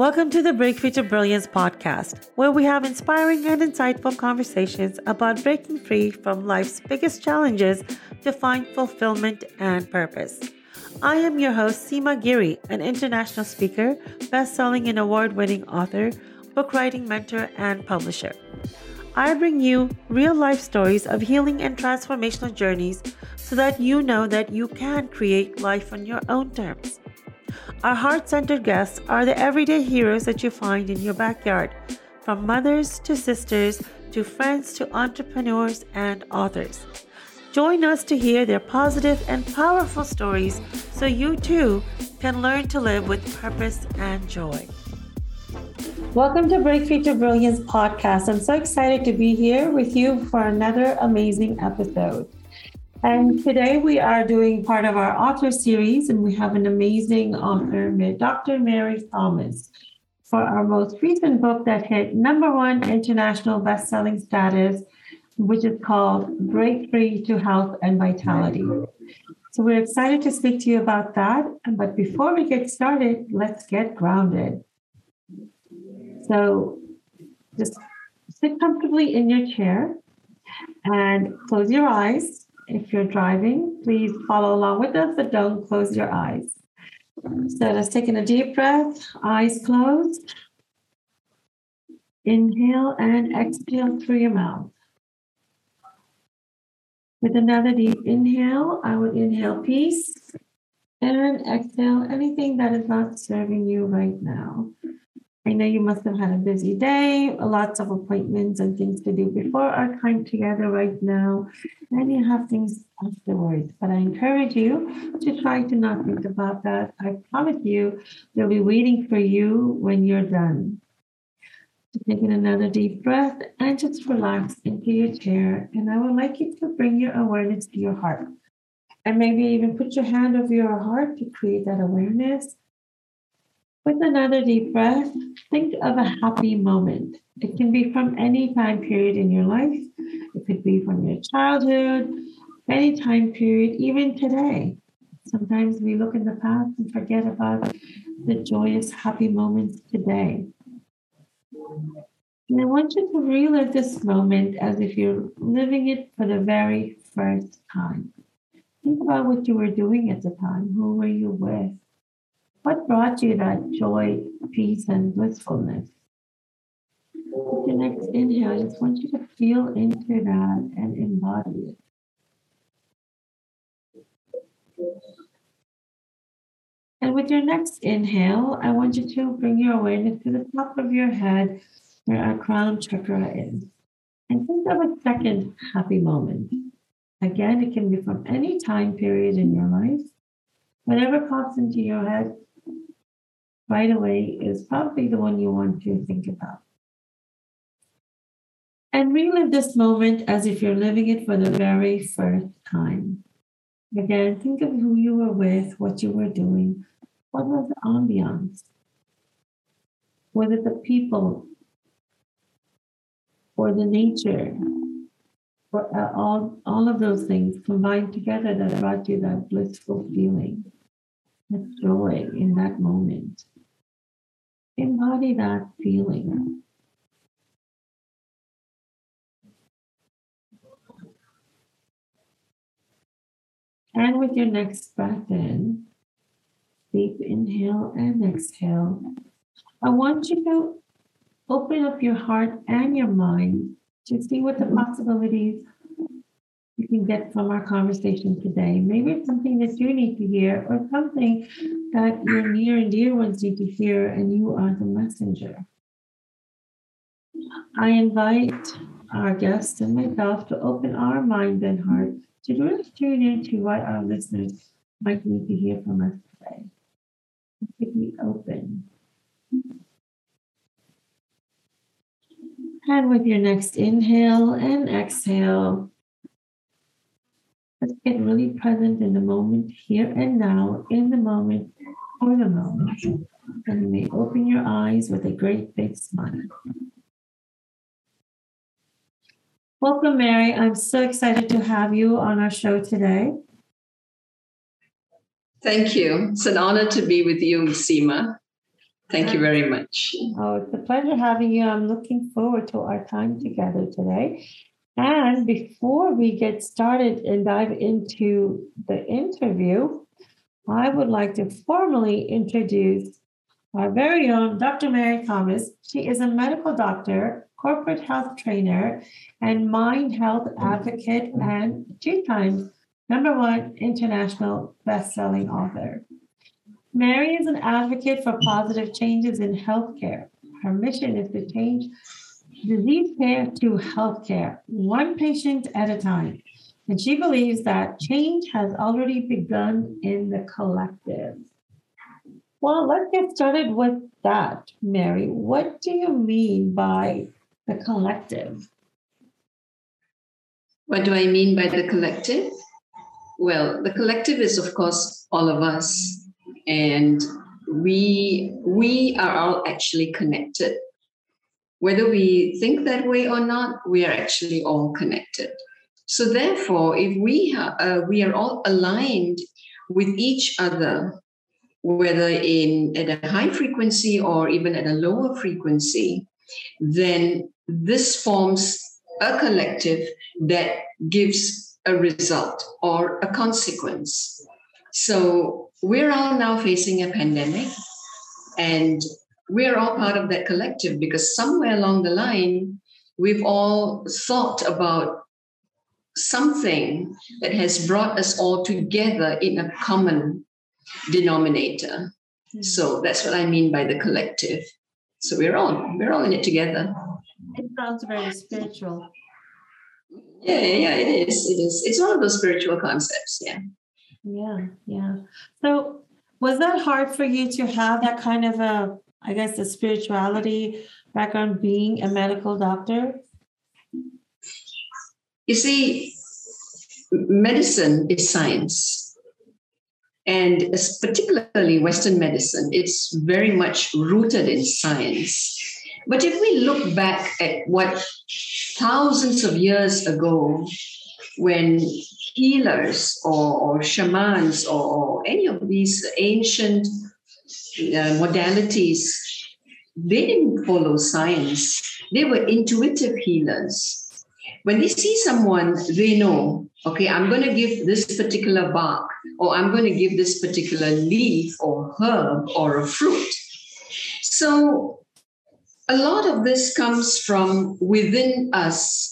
Welcome to the Break Free to Brilliance podcast, where we have inspiring and insightful conversations about breaking free from life's biggest challenges to find fulfillment and purpose. I am your host, Seema Giri, an international speaker, best-selling and award-winning author, book writing mentor, and publisher. I bring you real-life stories of healing and transformational journeys so that you know that you can create life on your own terms. Our heart-centered guests are the everyday heroes that you find in your backyard, from mothers to sisters to friends to entrepreneurs and authors. Join us to hear their positive and powerful stories so you too can learn to live with purpose and joy. Welcome to Break Free to Brilliance podcast. I'm so excited to be here with you for another amazing episode. And today we are doing part of our author series, and we have an amazing author, Dr. Mary Thomas, for our most recent book that hit number one international best-selling status, which is called Break Free to Health and Vitality. So we're excited to speak to you about that. But before we get started, let's get grounded. So just sit comfortably in your chair and close your eyes. If you're driving, please follow along with us, but don't close your eyes. So let's take in a deep breath, eyes closed. Inhale and exhale through your mouth. With another deep inhale, I will inhale peace and exhale anything that is not serving you right now. I know you must have had a busy day, lots of appointments and things to do before our time together right now, and you have things afterwards. But I encourage you to try to not think about that. I promise you, they'll be waiting for you when you're done. Take in another deep breath and just relax into your chair. And I would like you to bring your awareness to your heart. And maybe even put your hand over your heart to create that awareness. With another deep breath, think of a happy moment. It can be from any time period in your life. It could be from your childhood, any time period, even today. Sometimes we look in the past and forget about the joyous, happy moments today. And I want you to relive this moment as if you're living it for the very first time. Think about what you were doing at the time. Who were you with? What brought you that joy, peace, and blissfulness? With your next inhale, I just want you to feel into that and embody it. And with your next inhale, I want you to bring your awareness to the top of your head where our crown chakra is. And think of a second happy moment. Again, it can be from any time period in your life. Whatever pops into your head right away is probably the one you want to think about. And relive this moment as if you're living it for the very first time. Again, think of who you were with, what you were doing. What was the ambiance? Was it the people? Or the nature? Or all of those things combined together that brought you that blissful feeling, that joy in that moment. Embody that feeling. And with your next breath in, deep inhale and exhale, I want you to open up your heart and your mind to see what the possibilities you can get from our conversation today. Maybe it's something that you need to hear or something that your near and dear ones need to hear, and you are the messenger. I invite our guests and myself to open our mind and heart to really tune into what our listeners might need to hear from us today. To be open. And with your next inhale and exhale, let's get really present in the moment, here and now, in the moment, for the moment. And you may open your eyes with a great big smile. Welcome, Mary. I'm so excited to have you on our show today. Thank you. It's an honor to be with you, Seema. Thank you very much. Oh, it's a pleasure having you. I'm looking forward to our time together today. And before we get started and dive into the interview, I would like to formally introduce our very own Dr. Mary Thomas. She is a medical doctor, corporate health trainer, and mind health advocate, and 2-time #1 international best-selling author. Mary is an advocate for positive changes in healthcare. Her mission is to change disease care to healthcare, one patient at a time. And she believes that change has already begun in the collective. Well, let's get started with that, Mary. What do you mean by the collective? What do I mean by the collective? Well, the collective is, of course, all of us. And we are all actually connected. Whether we think that way or not, we are actually all connected. So therefore, if we are all aligned with each other, whether at a high frequency or even at a lower frequency, then this forms a collective that gives a result or a consequence. So we're all now facing a pandemic, and we're all part of that collective because somewhere along the line, we've all thought about something that has brought us all together in a common denominator. So that's what I mean by the collective. So we're all in it together. It sounds very spiritual. Yeah, it is. It is. It's one of those spiritual concepts. Yeah. So was that hard for you to have that kind of a, I guess, a spirituality background, being a medical doctor? You see, medicine is science. And particularly Western medicine, it's very much rooted in science. But if we look back at what thousands of years ago, when healers or shamans or any of these ancient modalities, they didn't follow science. They were intuitive healers. When they see someone, they know, okay, I'm going to give this particular bark, or I'm going to give this particular leaf or herb or a fruit. So a lot of this comes from within us,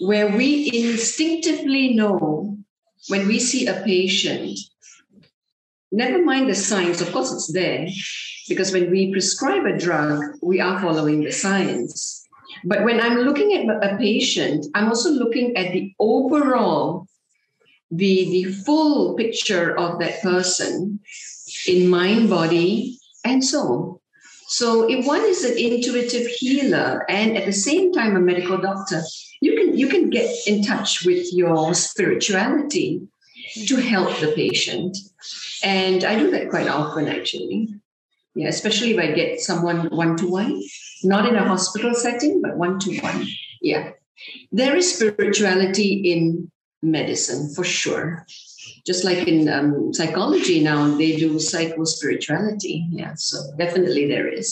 where we instinctively know when we see a patient, never mind the science, of course it's there, because when we prescribe a drug, we are following the science. But when I'm looking at a patient, I'm also looking at the overall, the full picture of that person in mind, body, and soul. So if one is an intuitive healer and at the same time a medical doctor, you can get in touch with your spirituality to help the patient. And I do that quite often, actually. Yeah, especially if I get someone one-to-one, not in a hospital setting, but one-to-one. Yeah. There is spirituality in medicine, for sure. Just like in psychology now, they do psycho-spirituality. Yeah, so definitely there is.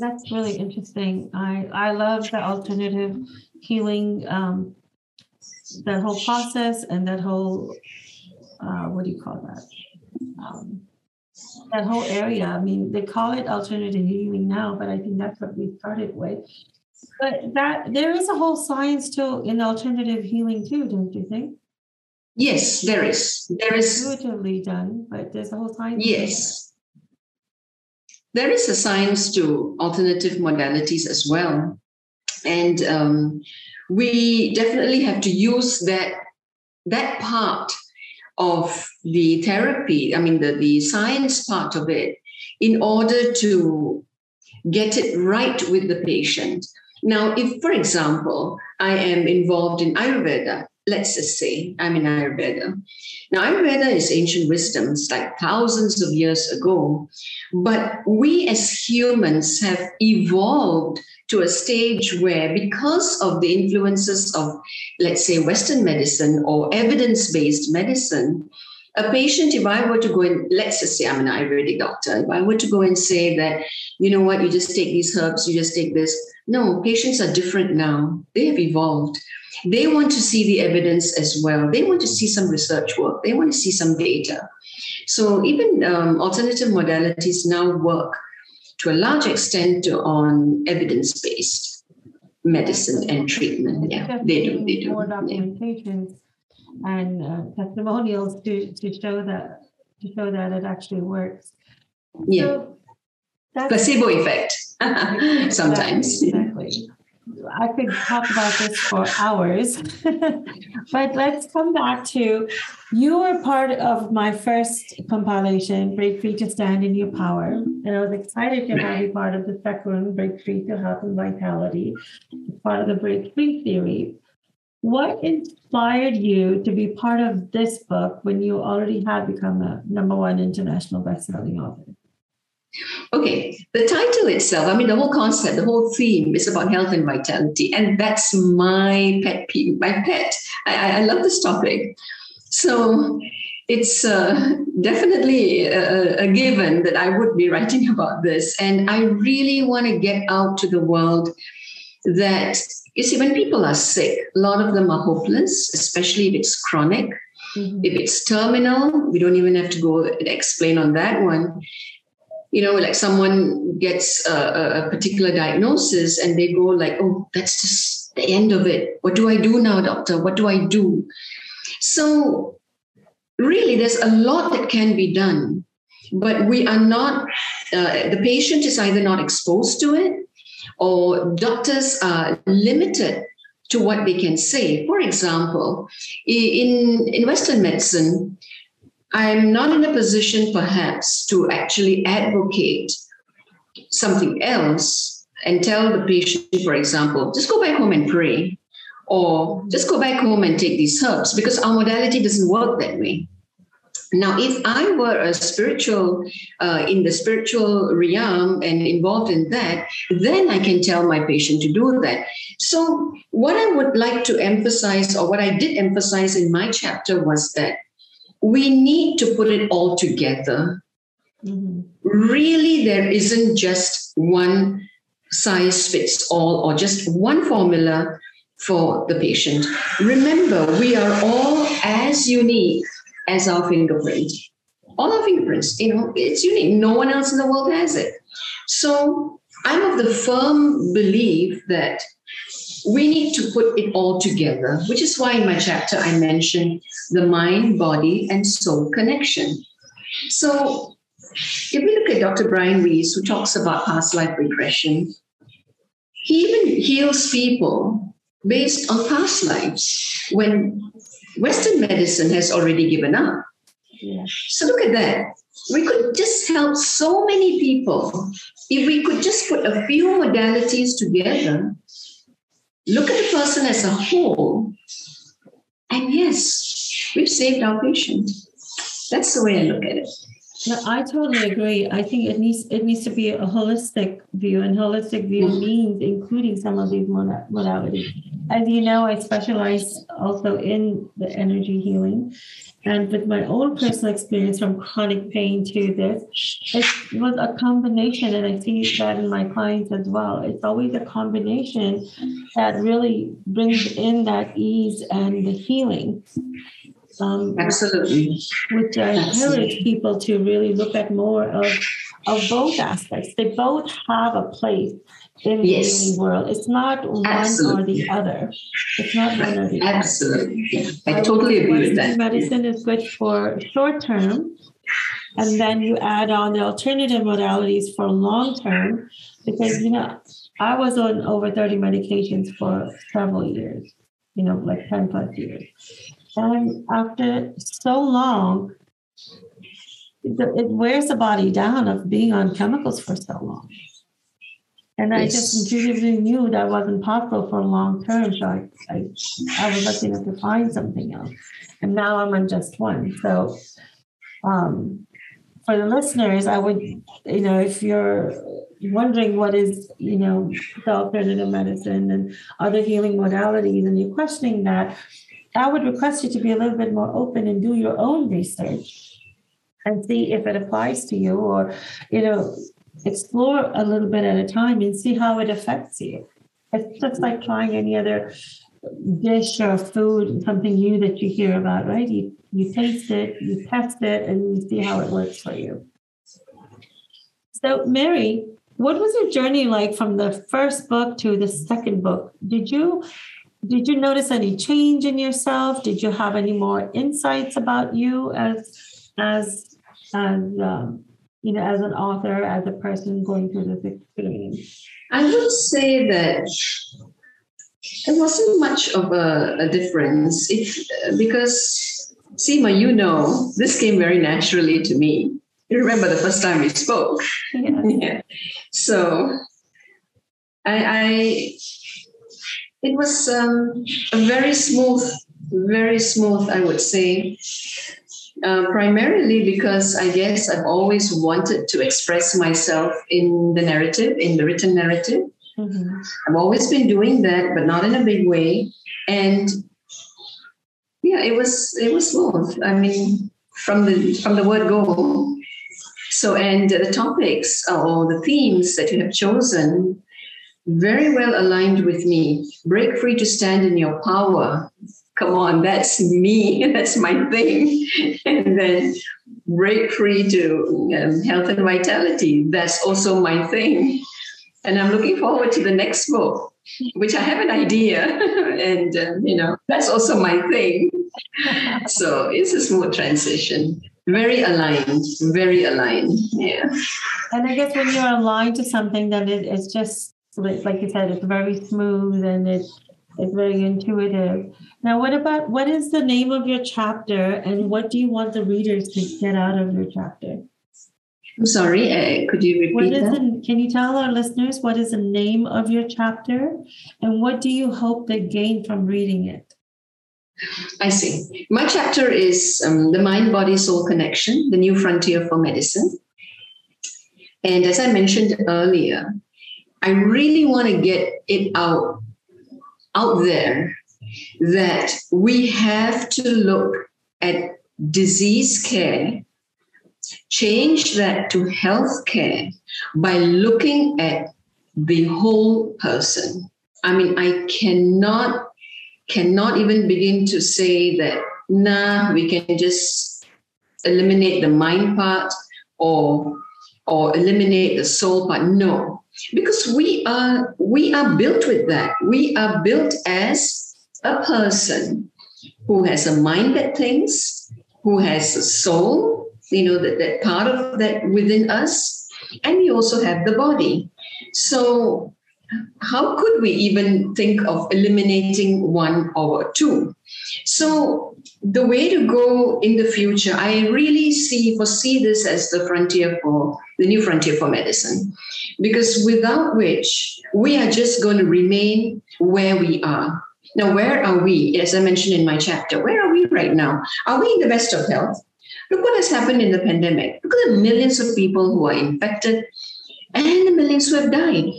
That's really interesting. I love the alternative healing, that whole process and that whole, what do you call that? That whole area. I mean, they call it alternative healing now, but I think that's what we started with. But that there is a whole science too in alternative healing too, don't you think? Yes, there is. There is intuitively done, but there's a whole science. Yes, there is a science to alternative modalities as well, and we definitely have to use that part of the therapy, I mean, the science part of it, in order to get it right with the patient. Now, if, for example, I am involved in Ayurveda, let's just say I'm in Ayurveda. Now, Ayurveda is ancient wisdoms, like thousands of years ago, but we as humans have evolved to a stage where, because of the influences of, let's say, Western medicine or evidence-based medicine, a patient, if I were to go in, let's just say I'm an Ayurvedic doctor, if I were to go and say that, you know what, you just take these herbs, you just take this. No, patients are different now. They have evolved. They want to see the evidence as well. They want to see some research work. They want to see some data. So even alternative modalities now work to a large extent on evidence-based medicine and treatment. Yeah, they do. More documentations and testimonials to show that it actually works. Yeah, so placebo effect sometimes. Exactly. I could talk about this for hours, but let's come back to, you were part of my first compilation, Break Free to Stand in Your Power. And I was excited to have you part of the second, Break Free to Health and Vitality, part of the Break Free theory. What inspired you to be part of this book when you already had become a #1 international best-selling author? Okay, the title itself, I mean, the whole concept, the whole theme is about health and vitality. And that's my pet peeve, my pet. I love this topic. So it's definitely a given that I would be writing about this. And I really want to get out to the world that, you see, when people are sick, a lot of them are hopeless, especially if it's chronic. Mm-hmm. If it's terminal, we don't even have to go and explain on that one. You know, like someone gets a particular diagnosis and they go like, oh, that's just the end of it. What do I do now, doctor? What do I do? So really, there's a lot that can be done, but we are not, the patient is either not exposed to it or doctors are limited to what they can say. For example, in Western medicine, I'm not in a position perhaps to actually advocate something else and tell the patient, for example, just go back home and pray, or just go back home and take these herbs, because our modality doesn't work that way. Now, if I were a spiritual, in the spiritual realm and involved in that, then I can tell my patient to do that. So what I would like to emphasize, or what I did emphasize in my chapter, was that we need to put it all together. Mm-hmm. Really, there isn't just one size fits all or just one formula for the patient. Remember, we are all as unique as our fingerprint. All our fingerprints, you know, it's unique. No one else in the world has it. So I'm of the firm belief that we need to put it all together, which is why in my chapter I mentioned the mind, body, and soul connection. So if we look at Dr. Brian Weiss, who talks about past life regression, he even heals people based on past lives when Western medicine has already given up. Yeah. So look at that. We could just help so many people if we could just put a few modalities together. Look at the person as a whole, and yes, we've saved our patient. That's the way I look at it. No, I totally agree. I think it needs to be a holistic view, and holistic view means including some of these modalities. As you know, I specialize also in the energy healing, and with my own personal experience from chronic pain to this, it was a combination, and I see that in my clients as well. It's always a combination that really brings in that ease and the healing. Absolutely. Which I encourage people to really look at more of both aspects. They both have a place in the healing world. It's not one or the other. It's not one or the other. Absolutely. Yeah. I totally agree with that. Medicine is good for short term, and then you add on the alternative modalities for long term, because, you know, I was on over 30 medications for several years, you know, like 10 plus years. And after so long, it wears the body down of being on chemicals for so long. And I just intuitively knew that wasn't possible for long term. So I was lucky enough to find something else. And now I'm on just one. So for the listeners, I would, you know, if you're wondering what is, you know, the alternative medicine and other healing modalities, and you're questioning that, I would request you to be a little bit more open and do your own research and see if it applies to you, or, you know, explore a little bit at a time and see how it affects you. It's just like trying any other dish or food, something new that you hear about, right? You taste it, you test it, and you see how it works for you. So, Mary, what was your journey like from the first book to the second book? Did you notice any change in yourself? Did you have any more insights about you as an author, as a person going through this experience? I would say that it wasn't much of a difference, because, Seema, you know, this came very naturally to me. You remember the first time we spoke. Yeah. Yeah. So it was a very smooth, I would say, primarily because I guess I've always wanted to express myself in the narrative, in the written narrative. Mm-hmm. I've always been doing that, but not in a big way. And yeah, it was smooth. I mean, from the word go. So, and the topics or the themes that you have chosen, very well aligned with me. Break free to stand in your power. Come on, that's me. That's my thing. And then break free to health and vitality. That's also my thing. And I'm looking forward to the next book, which I have an idea. And, that's also my thing. So it's a smooth transition. Very aligned. Yeah. And I guess when you're aligned to something, then it's just, like you said, it's very smooth and it's very intuitive. Now, what is the name of your chapter, and what do you want the readers to get out of your chapter? I'm sorry, could you repeat that? Can you tell our listeners what is the name of your chapter, and what do you hope they gain from reading it? I see. My chapter is The Mind-Body-Soul Connection, The New Frontier for Medicine. And as I mentioned earlier, I really want to get it out there that we have to look at disease care, change that to health care by looking at the whole person. I mean, I cannot even begin to say that, we can just eliminate the mind part or eliminate the soul part. No, because we are built with that. We are built as a person who has a mind that thinks, who has a soul, that part of that within us. And we also have the body. So how could we even think of eliminating one or two? So the way to go in the future, I really foresee this as the new frontier for medicine, because without which we are just going to remain where we are. Now, where are we? As I mentioned in my chapter, where are we right now? Are we in the best of health? Look what has happened in the pandemic. Look at the millions of people who are infected and the millions who have died.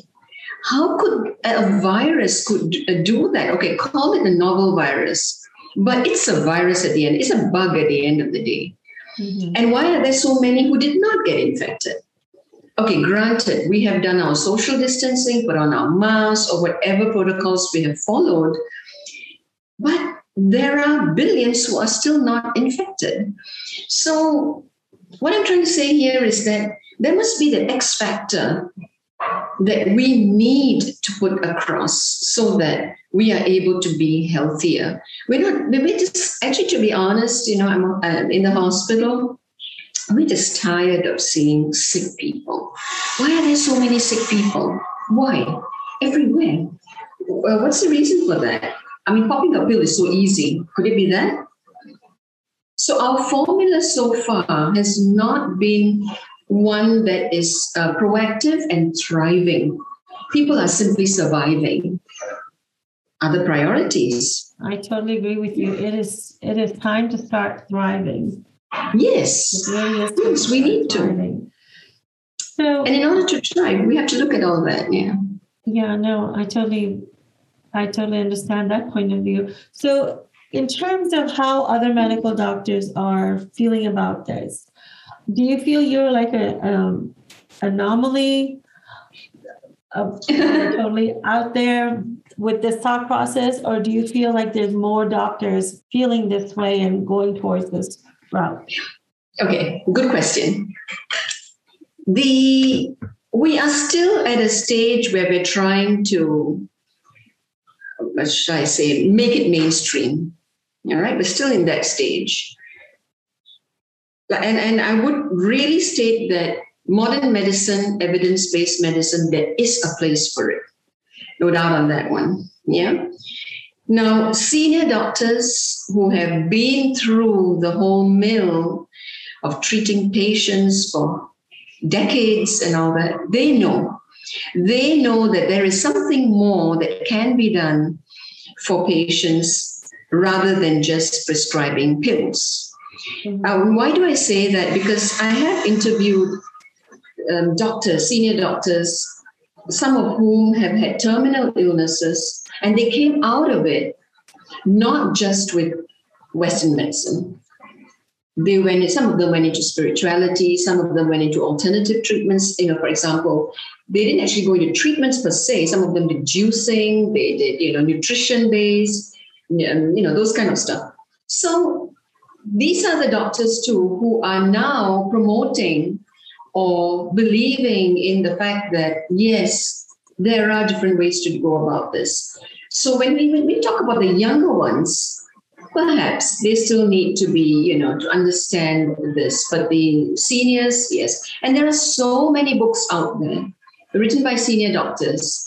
How could a virus could do that? Okay, call it a novel virus, but it's a virus at the end. It's a bug at the end of the day. Mm-hmm. And why are there so many who did not get infected? Okay, granted, we have done our social distancing, put on our masks or whatever protocols we have followed, but there are billions who are still not infected. So what I'm trying to say here is that there must be the X factor that we need to put across so that we are able to be healthier. To be honest, I'm in the hospital. We're just tired of seeing sick people. Why are there so many sick people? Why? Everywhere. Well, what's the reason for that? I mean, popping a pill is so easy. Could it be that? So our formula so far has not been one that is proactive and thriving. People are simply surviving. Other priorities. I totally agree with you. It is time to start thriving. Yes. Yes, we need thriving. To. So, and in order to thrive, we have to look at all that. Yeah. Yeah. No, I totally understand that point of view. So In terms of how other medical doctors are feeling about this, do you feel you're like an anomaly of totally out there with this thought process, or do you feel like there's more doctors feeling this way and going towards this route? Okay, good question. We are still at a stage where we're trying to, what should I say, make it mainstream. All right, we're still in that stage. And I would really state that modern medicine, evidence-based medicine, there is a place for it. No doubt on that one. Yeah. Now, senior doctors who have been through the whole mill of treating patients for decades and all that, they know that there is something more that can be done for patients rather than just prescribing pills. Mm-hmm. Why do I say that? Because I have interviewed senior doctors, some of whom have had terminal illnesses, and they came out of it not just with Western medicine. Some of them went into spirituality, some of them went into alternative treatments. You know, for example, they didn't actually go into treatments per se. Some of them did juicing, they did, nutrition-based, those kind of stuff. So these are the doctors too who are now promoting or believing in the fact that, yes, there are different ways to go about this. So when we talk about the younger ones, perhaps they still need to be, to understand this. But the seniors, yes. And there are so many books out there written by senior doctors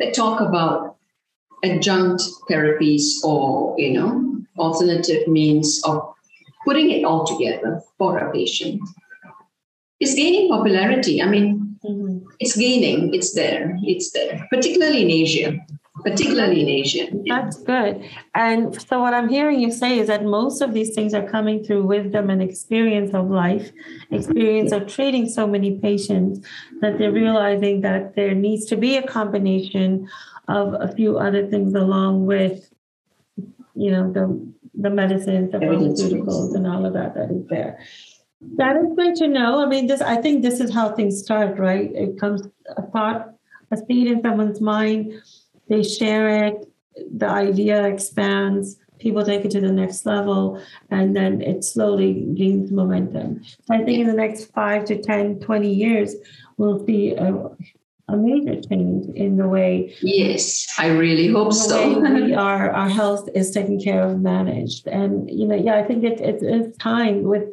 that talk about adjunct therapies or, alternative means of putting it all together for a patient. It's gaining popularity. I mean, it's gaining. It's there, particularly in Asia. That's good. And so what I'm hearing you say is that most of these things are coming through wisdom and experience of life, experience of treating so many patients, that they're realizing that there needs to be a combination of a few other things along with, the medicines, the pharmaceuticals and all of that is there. That is great to know. I mean, I think this is how things start, right? It comes a thought, a seed in someone's mind. They share it. The idea expands. People take it to the next level, and then it slowly gains momentum. I think in the next 5 to 10, 20 years, we'll see a major change in the way. Yes, I really hope so. Our health is taken care of, managed, and I think it's time with.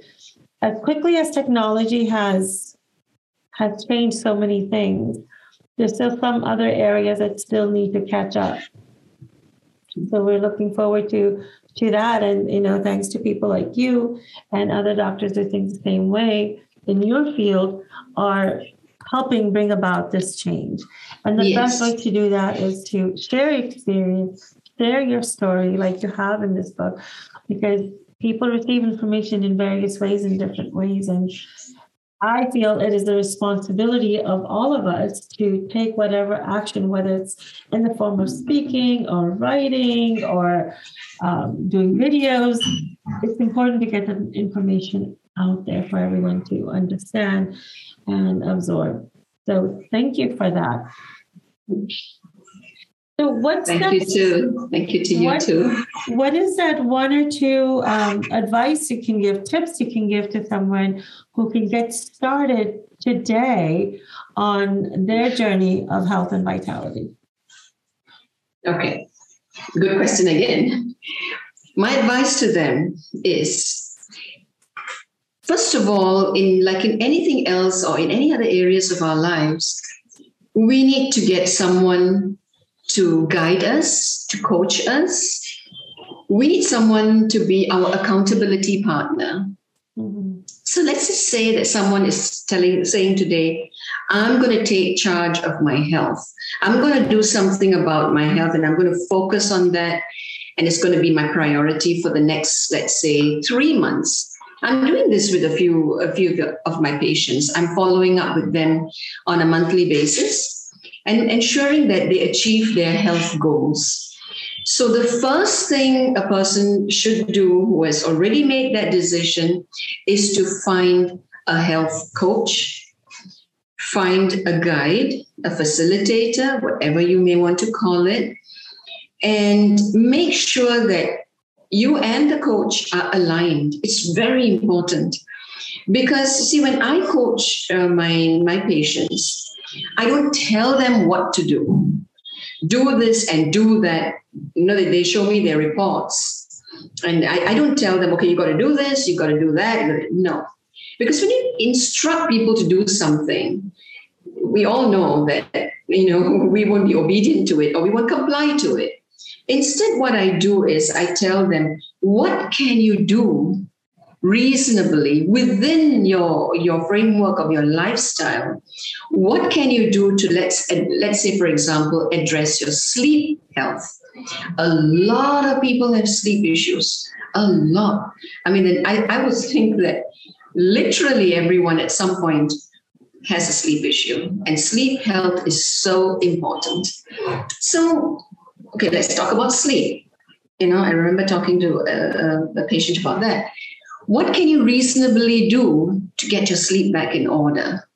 As quickly as technology has changed so many things, there's still some other areas that still need to catch up. So we're looking forward to that. And, thanks to people like you and other doctors who think the same way in your field are helping bring about this change. And the best way to do that is to share your experience, share your story like you have in this book, because people receive information in various ways, in different ways. And I feel it is the responsibility of all of us to take whatever action, whether it's in the form of speaking or writing or doing videos. It's important to get the information out there for everyone to understand and absorb. So thank you for that. So Thank you to you too. What is that one or two advice you can give, tips you can give to someone who can get started today on their journey of health and vitality? Okay, good question again. My advice to them is, first of all, in anything else or in any other areas of our lives, we need to get someone to guide us, to coach us. We need someone to be our accountability partner. Mm-hmm. So let's just say that someone is saying today, I'm going to take charge of my health. I'm going to do something about my health, and I'm going to focus on that. And it's going to be my priority for the next, let's say, 3 months. I'm doing this with a few of my patients. I'm following up with them on a monthly basis and ensuring that they achieve their health goals. So the first thing a person should do who has already made that decision is to find a health coach, find a guide, a facilitator, whatever you may want to call it, and make sure that you and the coach are aligned. It's very important because, see, when I coach my patients, I don't tell them what to do. Do this and do that. You know, they show me their reports. And I don't tell them, okay, you got to do this, you got to do that. No. Because when you instruct people to do something, we all know that, you know, we won't be obedient to it or we won't comply to it. Instead, what I do is I tell them, what can you do reasonably within your framework of your lifestyle? What can you do to, let's say, for example, address your sleep health? A lot of people have sleep issues, a lot. I mean, I would think that literally everyone at some point has a sleep issue, and sleep health is so important. So, okay, let's talk about sleep. You know, I remember talking to a patient about that. What can you reasonably do to get your sleep back in order?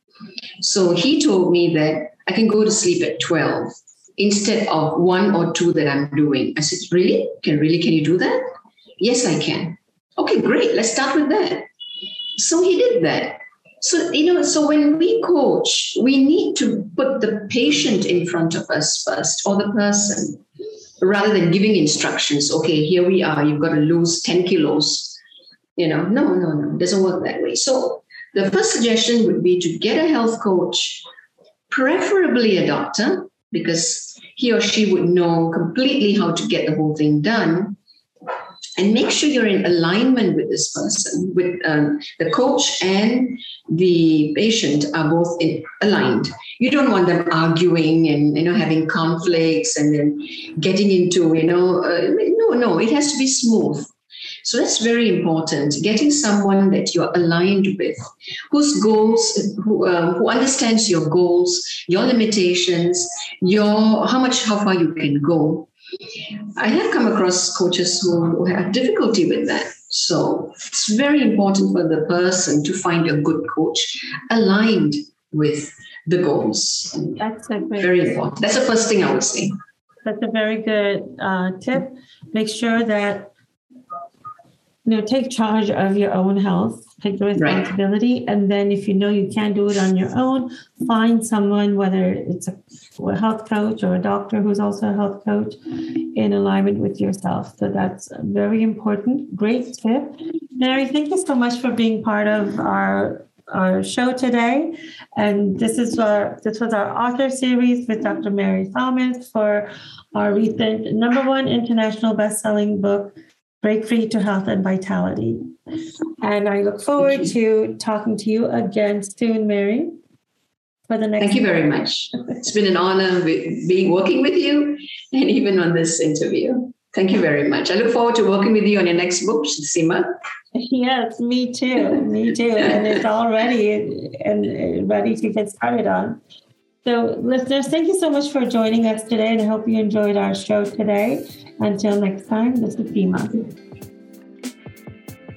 So he told me that I can go to sleep at 12 instead of 1 or 2 that I'm doing. I said, really? Can you do that? Yes, I can. Okay, great. Let's start with that. So he did that. So, you know, so when we coach, we need to put the patient in front of us first, or the person, rather than giving instructions. Okay, here we are. You've got to lose 10 kilos. You know, no, it doesn't work that way. So the first suggestion would be to get a health coach, preferably a doctor, because he or she would know completely how to get the whole thing done. And make sure you're in alignment with this person, with the coach and the patient are both aligned. You don't want them arguing and, you know, having conflicts and then getting into, you know, no, it has to be smooth. So that's very important, getting someone that you're aligned with, whose goals, who understands your goals, your limitations, your how far you can go. I have come across coaches who have difficulty with that. So it's very important for the person to find a good coach aligned with the goals. That's very important. That's the first thing I would say. That's a very good tip. Make sure that, you know, take charge of your own health, take the responsibility. Right. And then if you know you can't do it on your own, find someone, whether it's a health coach or a doctor who's also a health coach, in alignment with yourself. So that's very important. Great tip. Mary, thank you so much for being part of our show today. And this was our author series with Dr. Mary Thomas for our recent #1 international best-selling book, Break Free to Health and Vitality. And I look forward to talking to you again soon, Mary, for the next. Thank you very much. It's been an honor working with you and even on this interview. Thank you very much. I look forward to working with you on your next book, Seema. Yes, me too. Me too. And it's all ready to get started on. So listeners, thank you so much for joining us today, and I hope you enjoyed our show today. Until next time, this is Seema.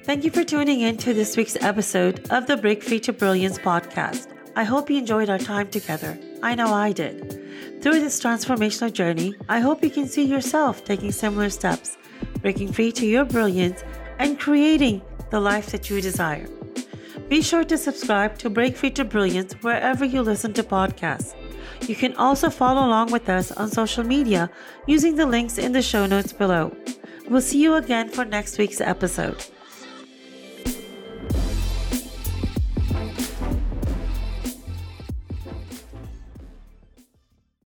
Thank you for tuning in to this week's episode of the Break Free to Brilliance podcast. I hope you enjoyed our time together. I know I did. Through this transformational journey, I hope you can see yourself taking similar steps, breaking free to your brilliance and creating the life that you desire. Be sure to subscribe to Break Free to Brilliance wherever you listen to podcasts. You can also follow along with us on social media using the links in the show notes below. We'll see you again for next week's episode.